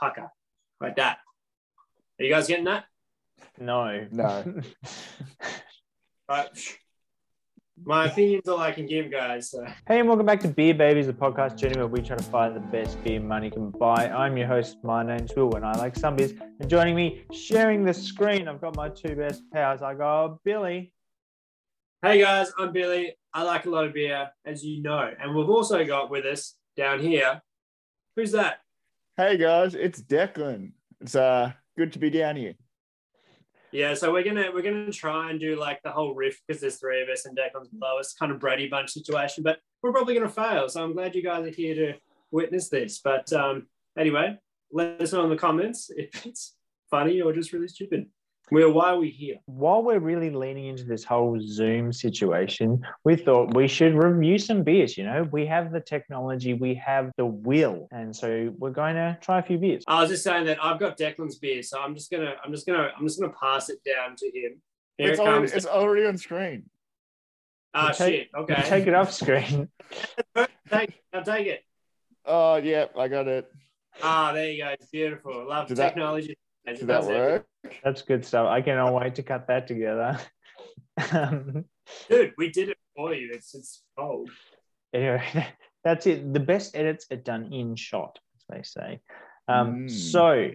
Haka, like that. Are you guys getting that? No. My opinions all I can give, guys. So. Hey, and welcome back to Beer Babies, the podcast journey where we try to find the best beer money can buy. I'm your host. My name's Will, and I like some beers. And joining me, sharing the screen, I've got my two best pals. I got Billy. Hey, guys. I'm Billy. I like a lot of beer, as you know. And we've also got with us down here, who's that? Hey, guys. It's Declan. It's good to be down here. Yeah, so we're gonna try and do like the whole riff because there's three of us and Declan's below us, kind of Brady Bunch situation, but we're probably gonna fail. So I'm glad you guys are here to witness this. But anyway, let us know in the comments if it's funny or just really stupid. Why are we here? While we're really leaning into this whole Zoom situation, we thought we should review some beers, you know? We have the technology, we have the will, and so we're going to try a few beers. I was just saying that I've got Declan's beer, so I'm just gonna pass it down to him. It's already on screen. Okay. Take it off screen. I'll take it. Oh, yeah, I got it. Ah, there you go. It's beautiful. Love the technology. Did that work? That's good stuff. I cannot wait to cut that together. Dude, we did it for you. It's old. Anyway, that's it. The best edits are done in shot, as they say. So,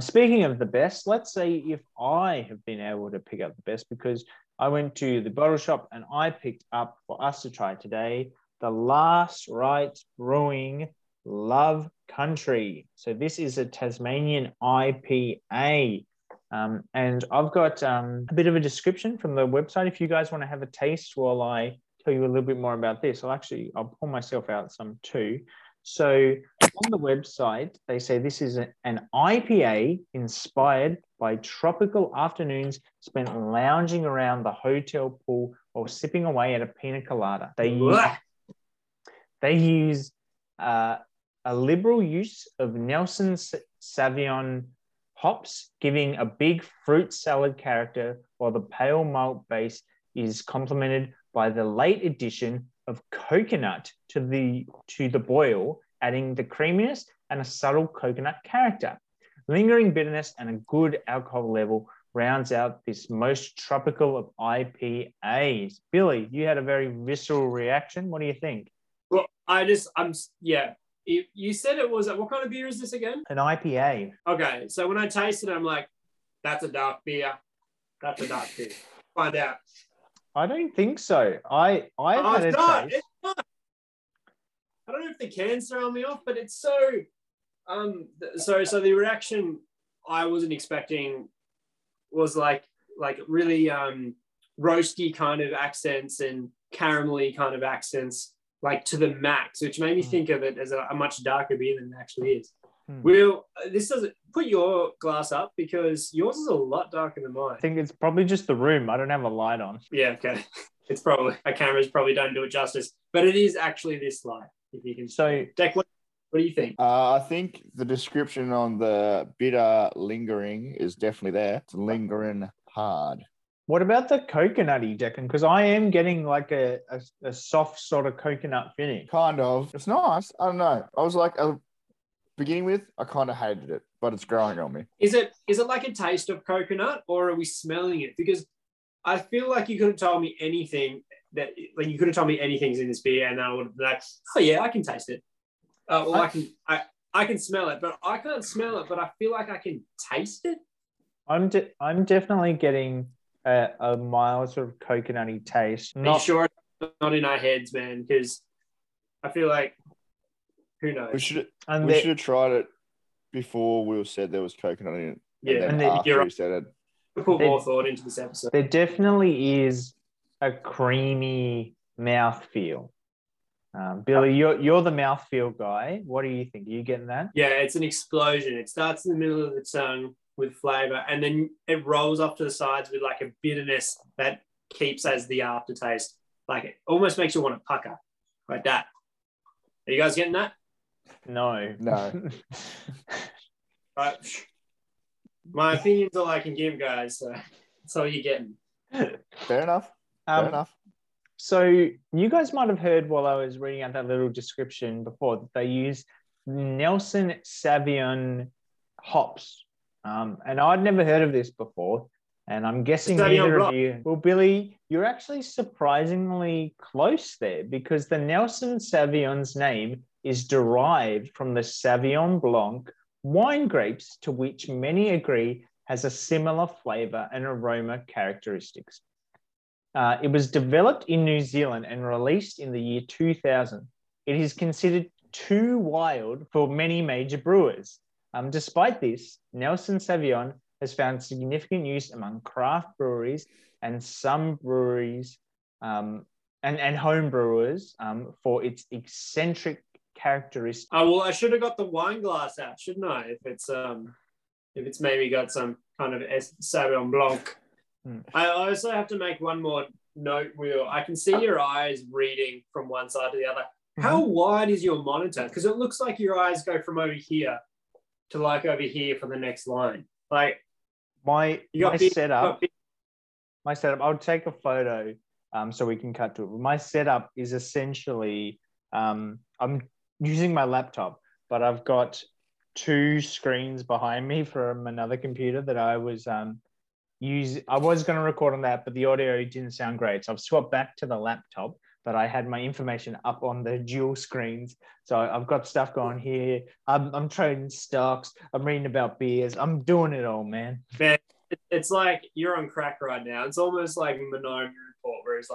speaking of the best, let's say if I have been able to pick up the best, because I went to the bottle shop and I picked up for us to try today the Last Rites Brewing Love Country. So this is a Tasmanian IPA. And I've got a bit of a description from the website if you guys want to have a taste while I tell you a little bit more about this. I'll pour myself out some too. So on the website, they say this is an IPA inspired by tropical afternoons spent lounging around the hotel pool or sipping away at a pina colada. They use a liberal use of Nelson Sauvin hops, giving a big fruit salad character, while the pale malt base is complemented by the late addition of coconut to the boil, adding the creaminess and a subtle coconut character. Lingering bitterness and a good alcohol level rounds out this most tropical of IPAs. Billy, you had a very visceral reaction. What do you think? Well, you said it was, what kind of beer is this again? An IPA. Okay, so when I taste it, I'm like, that's a dark beer. Find out. I don't think so. It's not. I don't know if the cans throw me off, but it's so, so the reaction I wasn't expecting was like really roasty kind of accents and caramelly kind of accents, like to the max, which made me think of it as a much darker beer than it actually is. Will, this doesn't put your glass up because yours is a lot darker than mine. I think it's probably just the room. I don't have a light on. Yeah, okay. It's probably, our cameras probably don't do it justice, but it is actually this light. If you can. So, Declan, what do you think? I think the description on the bitter lingering is definitely there. It's lingering hard. What about the coconutty, Declan? Because I am getting like a soft sort of coconut finish. Kind of. It's nice. I don't know. I was like, beginning with, I kind of hated it, but it's growing on me. Is it like a taste of coconut, or are we smelling it? Because I feel like you could have told me anything anything's in this beer, and I would have been like, oh yeah, I can taste it. I can smell it, but I can't smell it. But I feel like I can taste it. I'm definitely getting a mild sort of coconutty taste. Are you sure it's not in our heads, man? Because I feel like, who knows? We should have tried it before Will said there was coconut in it. Yeah, and then after you said it. We put more thought into this episode. There definitely is a creamy mouthfeel. Billy, you're the mouthfeel guy. What do you think? Are you getting that? Yeah, it's an explosion. It starts in the middle of the tongue with flavour, and then it rolls off to the sides with like a bitterness that keeps as the aftertaste. Like it almost makes you want to pucker like that. Are you guys getting that? No. My opinion's all I can give, guys. So that's all you're getting. Fair enough. So you guys might have heard while I was reading out that little description before that they use Nelson Sauvin hops. And I'd never heard of this before. And I'm guessing neither of you. Well, Billy, you're actually surprisingly close there, because the Nelson Sauvin's name is derived from the Sauvignon Blanc wine grapes, to which many agree has a similar flavor and aroma characteristics. It was developed in New Zealand and released in the year 2000. It is considered too wild for many major brewers. Despite this, Nelson Sauvin has found significant use among craft breweries and some breweries and home brewers for its eccentric characteristics. Oh, well, I should have got the wine glass out, shouldn't I? If it's maybe got some kind of Sauvignon Blanc. I also have to make one more note, Will. I can see your eyes reading from one side to the other. How wide is your monitor? Because it looks like your eyes go from over here to like over here for the next line. Like my setup. I'll take a photo so we can cut to it. My setup is essentially I'm using my laptop, but I've got two screens behind me from another computer that I was using. I was going to record on that, but the audio didn't sound great, so I've swapped back to the laptop. But I had my information up on the dual screens. So I've got stuff going here. I'm trading stocks. I'm reading about beers. I'm doing it all, man. Man, it's like you're on crack right now. It's almost like Minority Report, where it's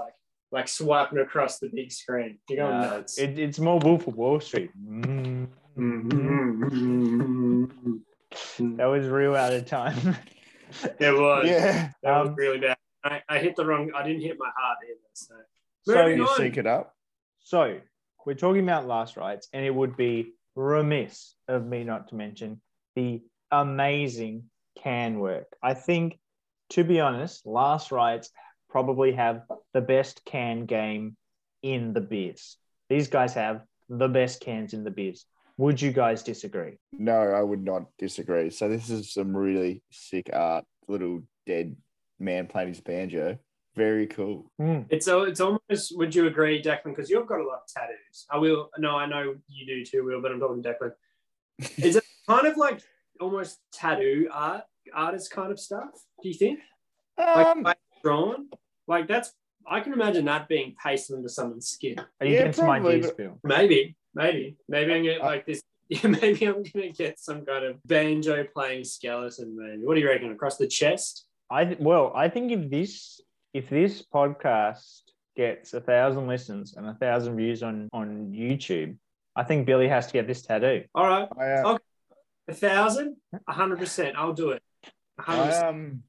like swiping across the big screen. You're going nuts. It's more Wolf of Wall Street. That was real out of time. It was. Yeah. That was really bad. I hit the wrong. I didn't hit my heart either, so. So you sync it up. So we're talking about Last Rites, and it would be remiss of me not to mention the amazing can work. I think, to be honest, Last Rites probably have the best can game in the biz. These guys have the best cans in the biz. Would you guys disagree? No, I would not disagree. So this is some really sick art. Little dead man playing his banjo. Very cool. It's almost, would you agree, Declan? Because you've got a lot of tattoos. I know you do too, Will, but I'm talking to Declan. Is it kind of like almost tattoo art, artist kind of stuff, do you think? Like drawn? Like that's, I can imagine that being pasted into someone's skin. Are you against my ideas, Bill? Maybe. Maybe I'm going to get some kind of banjo playing skeleton, maybe. What do you reckon, across the chest? I think if this podcast gets 1,000 listens and 1,000 views on YouTube, I think Billy has to get this tattoo. All right. Okay. 1,000? 100%. I'll do it. 100%. I'm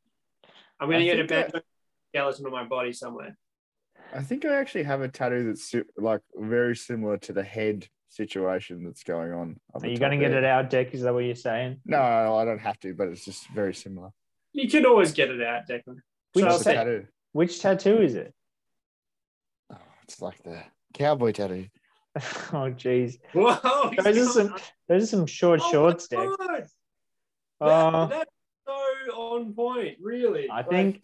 going to get a banjo skeleton on my body somewhere. I think I actually have a tattoo that's like very similar to the head situation that's going on. Are you going to get it out, Deck? Is that what you're saying? No, I don't have to, but it's just very similar. You can always get it out, Declan. Which tattoo is it? Oh, it's like the cowboy tattoo. Oh, geez. Whoa, those are some shorts, Deck. That's so on point, really. I think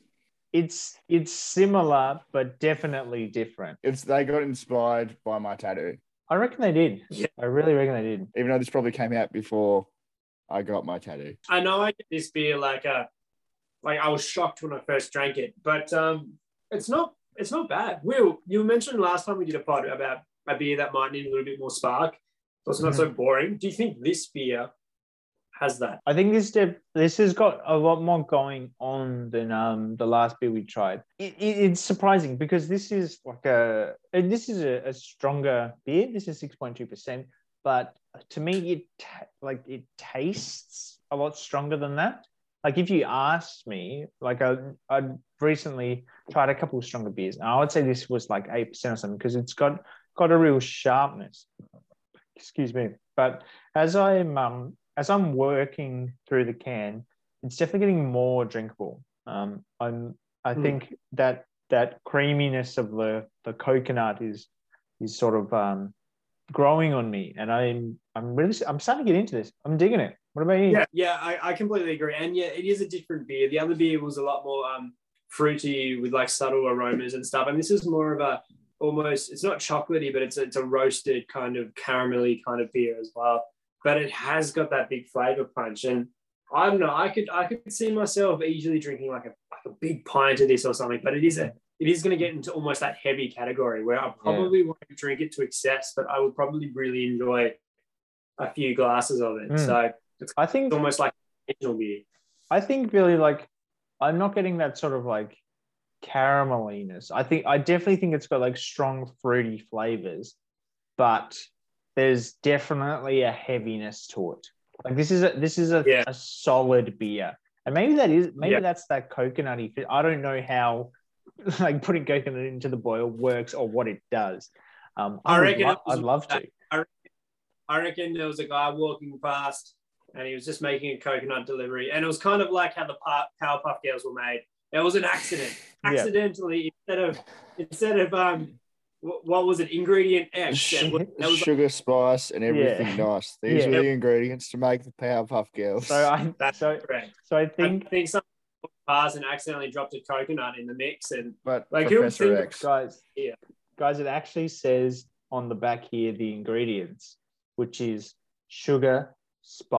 it's similar, but definitely different. They got inspired by my tattoo. I reckon they did. Yeah. I really reckon they did. Even though this probably came out before I got my tattoo. I know I get this beer like I was shocked when I first drank it, but it's not bad. Will, you mentioned last time we did a pod about a beer that might need a little bit more spark, so it's not so boring. Do you think this beer has that? I think this has got a lot more going on than the last beer we tried. It's surprising because this is a stronger beer. This is 6.2%, but to me it tastes a lot stronger than that. Like if you asked me, like I'd recently tried a couple of stronger beers, and I would say this was like 8% or something, because it's got got a real sharpness. Excuse me. But as I'm working through the can, it's definitely getting more drinkable. I think that creaminess of the coconut is sort of growing on me, and I'm starting to get into this. I'm digging it. What about you? Yeah, I completely agree. And yeah, it is a different beer. The other beer was a lot more fruity with like subtle aromas and stuff. And this is more of a almost, it's not chocolatey, but it's a roasted kind of caramelly kind of beer as well. But it has got that big flavor punch. And I don't know, I could see myself easily drinking like a big pint of this or something, but it is going to get into almost that heavy category where I probably won't drink it to excess, but I would probably really enjoy a few glasses of it. So I think it's almost like an original beer. I think, Billy, like I'm not getting that sort of like carameliness. I definitely think it's got like strong fruity flavors, but there's definitely a heaviness to it. Like this is a solid beer, and maybe that's that coconutty. I don't know how like putting coconut into the boil works or what it does. I reckon I'd love to. I reckon there was a guy walking past, and he was just making a coconut delivery, and it was kind of like how the Powerpuff Girls were made. It was an accident, accidentally instead of what was it? Ingredient X. That was sugar, spice, and everything nice. These were the ingredients to make the Powerpuff Girls. That's correct. So I think someone walked past and accidentally dropped a coconut in the mix, but Professor X. Guys, it actually says on the back here the ingredients, which is sugar, spice.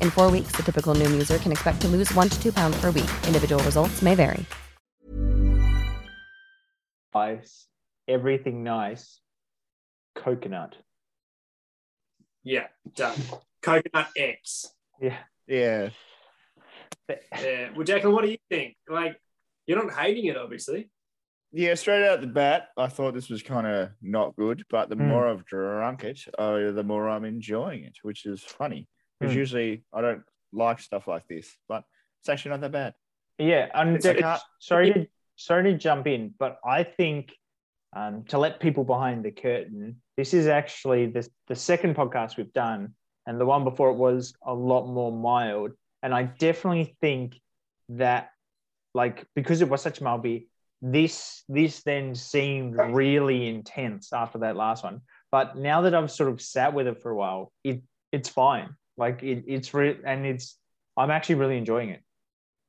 In 4 weeks, the typical Noom user can expect to lose 1 to 2 pounds per week. Individual results may vary. Ice, everything nice, coconut. Yeah, done. Coconut X. Yeah. Yeah. Well, Jacqueline, what do you think? Like, you're not hating it, obviously. Yeah, straight out the bat, I thought this was kind of not good, but the more I've drunk it, the more I'm enjoying it, which is funny because usually I don't like stuff like this, but it's actually not that bad. Yeah, and sorry to jump in, but I think to let people behind the curtain, this is actually the second podcast we've done, and the one before it was a lot more mild. And I definitely think that, like, because it was such mild beer, this then seemed really intense after that last one. But now that I've sort of sat with it for a while, it's fine. Like I'm actually really enjoying it.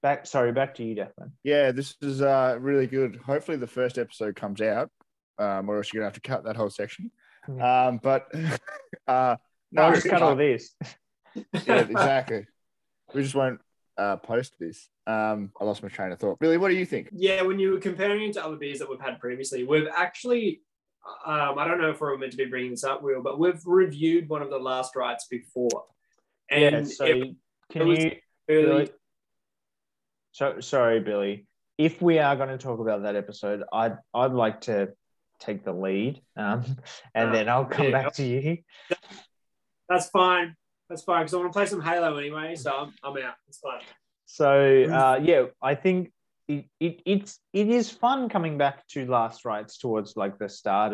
Back to you, Declan. Yeah, this is really good. Hopefully the first episode comes out, or else you're going to have to cut that whole section. I'll just cut all this. Yeah, exactly. We just won't post this. I lost my train of thought. Billy, what do you think? Yeah, when you were comparing it to other beers that we've had previously, we've actually, I don't know if we're meant to be bringing this up, Will, but we've reviewed one of the Last Rites before. And yeah, so So sorry, Billy. If we are going to talk about that episode, I'd like to take the lead, and then I'll come back to you. That's fine. Because I want to play some Halo anyway, so I'm out. It's fine. So I think it is fun coming back to Last Rites towards like the start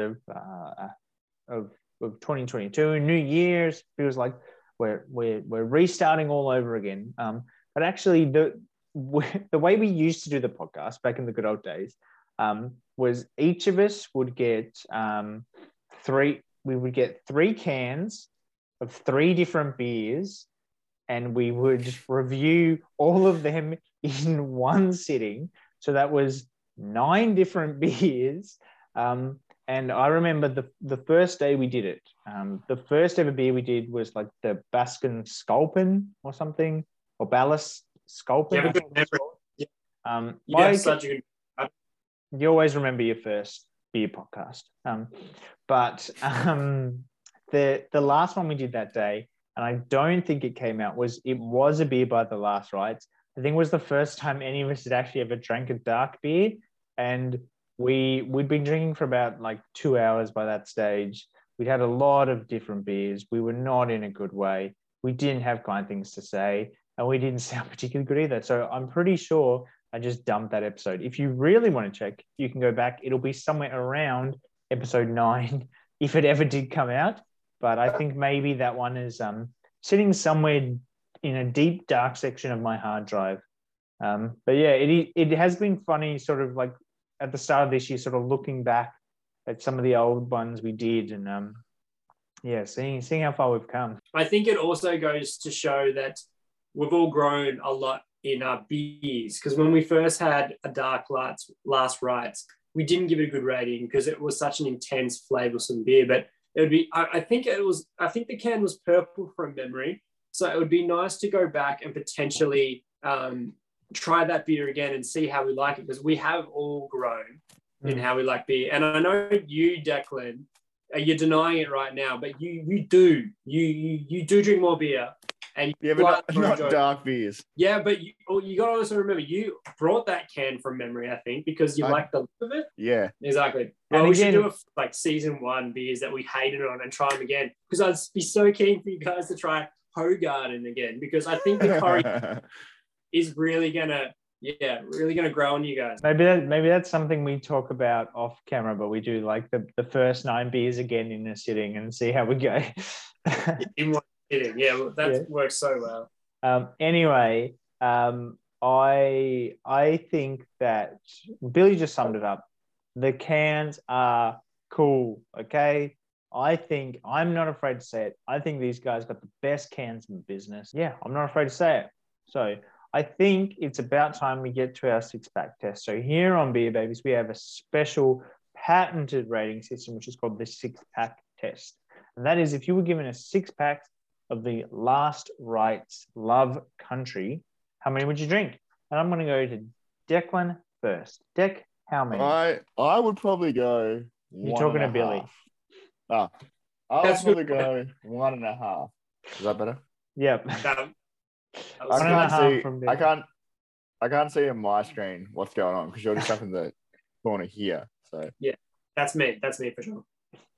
of 2022, New Year's. Feels like we're restarting all over again. But actually the way we used to do the podcast back in the good old days was each of us would get three cans of three different beers, and we would review all of them in one sitting. So that was 9 different beers. And I remember the first day we did it, the first ever beer we did was like the Baskin Sculpin or something, or Ballas Sculpin. Yeah, you always remember your first beer podcast. The last one we did that day, and I don't think it came out, was a beer by the Last Rites. I think it was the first time any of us had actually ever drank a dark beer, and we'd been drinking for about like 2 hours by that stage. We'd had a lot of different beers. We were not in a good way. We didn't have kind things to say, and we didn't sound particularly good either. So I'm pretty sure I just dumped that episode. If you really want to check, you can go back. It'll be somewhere around episode 9, if it ever did come out. But I think maybe that one is sitting somewhere in a deep, dark section of my hard drive. But yeah, it has been funny, sort of like at the start of this year, sort of looking back at some of the old ones we did, and yeah, seeing how far we've come. I think it also goes to show that we've all grown a lot in our beers, because when we first had a dark Last Rites, we didn't give it a good rating because it was such an intense, flavoursome beer, but it would be, I think the can was purple from memory. So it would be nice to go back and potentially try that beer again and see how we like it, because we have all grown in how we like beer. And I know you, Declan, you're denying it right now, but you do drink more beer. And but not dark beers. Yeah, but you got to also remember, you brought that can from memory, I think, because you liked the look of it. Yeah. Exactly. And we should do like season 1 beers that we hated on and try them again, because I'd be so keen for you guys to try Hoegaarden again, because I think the curry is really going to grow on you guys. Maybe that's something we talk about off camera, but we do like the first 9 beers again in a sitting and see how we go. Yeah, works so well. Anyway, I think that Billy just summed it up. The cans are cool, okay? I'm not afraid to say it. I think these guys got the best cans in the business. Yeah, I'm not afraid to say it. So I think it's about time we get to our 6-pack test. So here on Beer Babies, we have a special patented rating system, which is called the 6-pack test. And that is, if you were given a 6-pack of the Last Rites Love Country, how many would you drink? And I'm going to go to Declan first. Dec, how many? I would probably go. You're talking to Billy. Ah, I would probably go 1.5. Is that better? Yep. I can't see on my screen what's going on because you're just up in the corner here. So yeah, that's me. That's me for sure.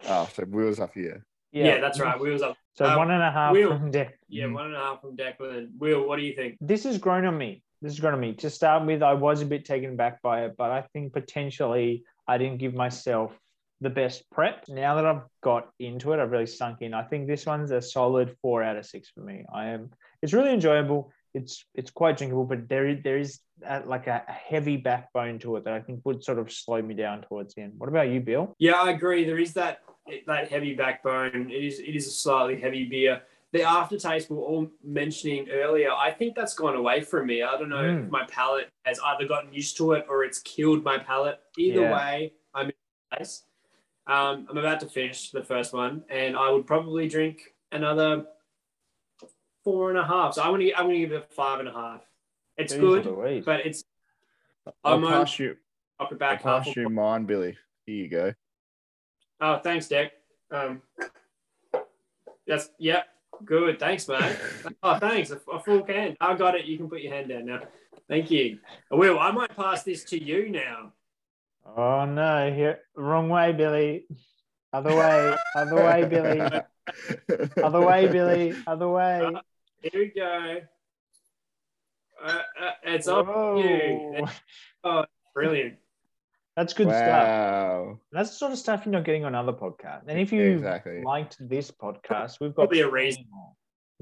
Oh, so Will's up here. Yeah, that's right. Wheels up. So 1.5 Will, from Declan. Yeah, 1.5 from Declan. Will, what do you think? This has grown on me. To start with, I was a bit taken back by it, but I think potentially I didn't give myself the best prep. Now that I've got into it, I've really sunk in. I think this one's a solid 4 out of 6 for me. It's really enjoyable. It's quite drinkable, but there is like a heavy backbone to it that I think would sort of slow me down towards the end. What about you, Bill? Yeah, I agree. There is that heavy backbone. It is a slightly heavy beer. The aftertaste we were all mentioning earlier, I think that's gone away from me. I don't know if my palate has either gotten used to it or it's killed my palate. Either way, I'm in place. I'm about to finish the first one, and I would probably drink another 4.5. So I'm gonna give it a 5.5. It's good, but it's. I'll pass you mine, Billy. Here you go. Oh, thanks, Dec. Good. Thanks, mate. Oh, thanks. A full can. I got it. You can put your hand down now. Thank you. Will, I might pass this to you now. Oh no! Wrong way, Billy. Other way, Billy. Other way. Here we go. It's up to you. Oh, brilliant. That's good stuff. That's the sort of stuff you're not getting on other podcasts. And if you liked this podcast, we've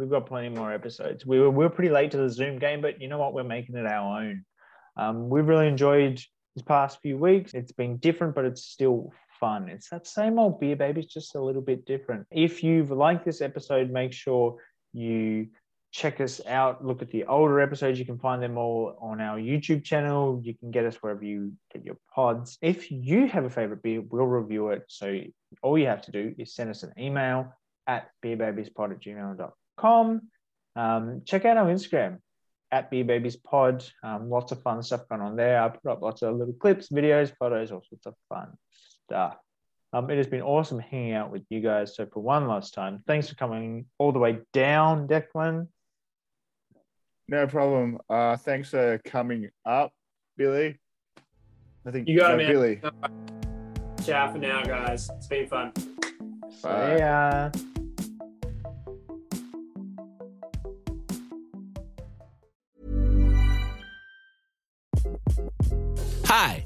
got plenty more episodes. We were pretty late to the Zoom game, but you know what? We're making it our own. We've really enjoyed these past few weeks. It's been different, but it's still fun. It's that same old beer, baby. It's just a little bit different. If you've liked this episode, make sure you check us out. Look at the older episodes. You can find them all on our YouTube channel. You can get us wherever you get your pods. If you have a favorite beer, we'll review it. So all you have to do is send us an email at beerbabiespod@gmail.com. Check out our Instagram at beerbabiespod. Lots of fun stuff going on there. I put up lots of little clips, videos, photos, all sorts of fun stuff. It has been awesome hanging out with you guys. So for one last time, thanks for coming all the way down, Declan. No problem. Thanks for coming up, Billy. I think you got it, man. Billy. Ciao for now, guys. It's been fun. Bye. See ya. Hi,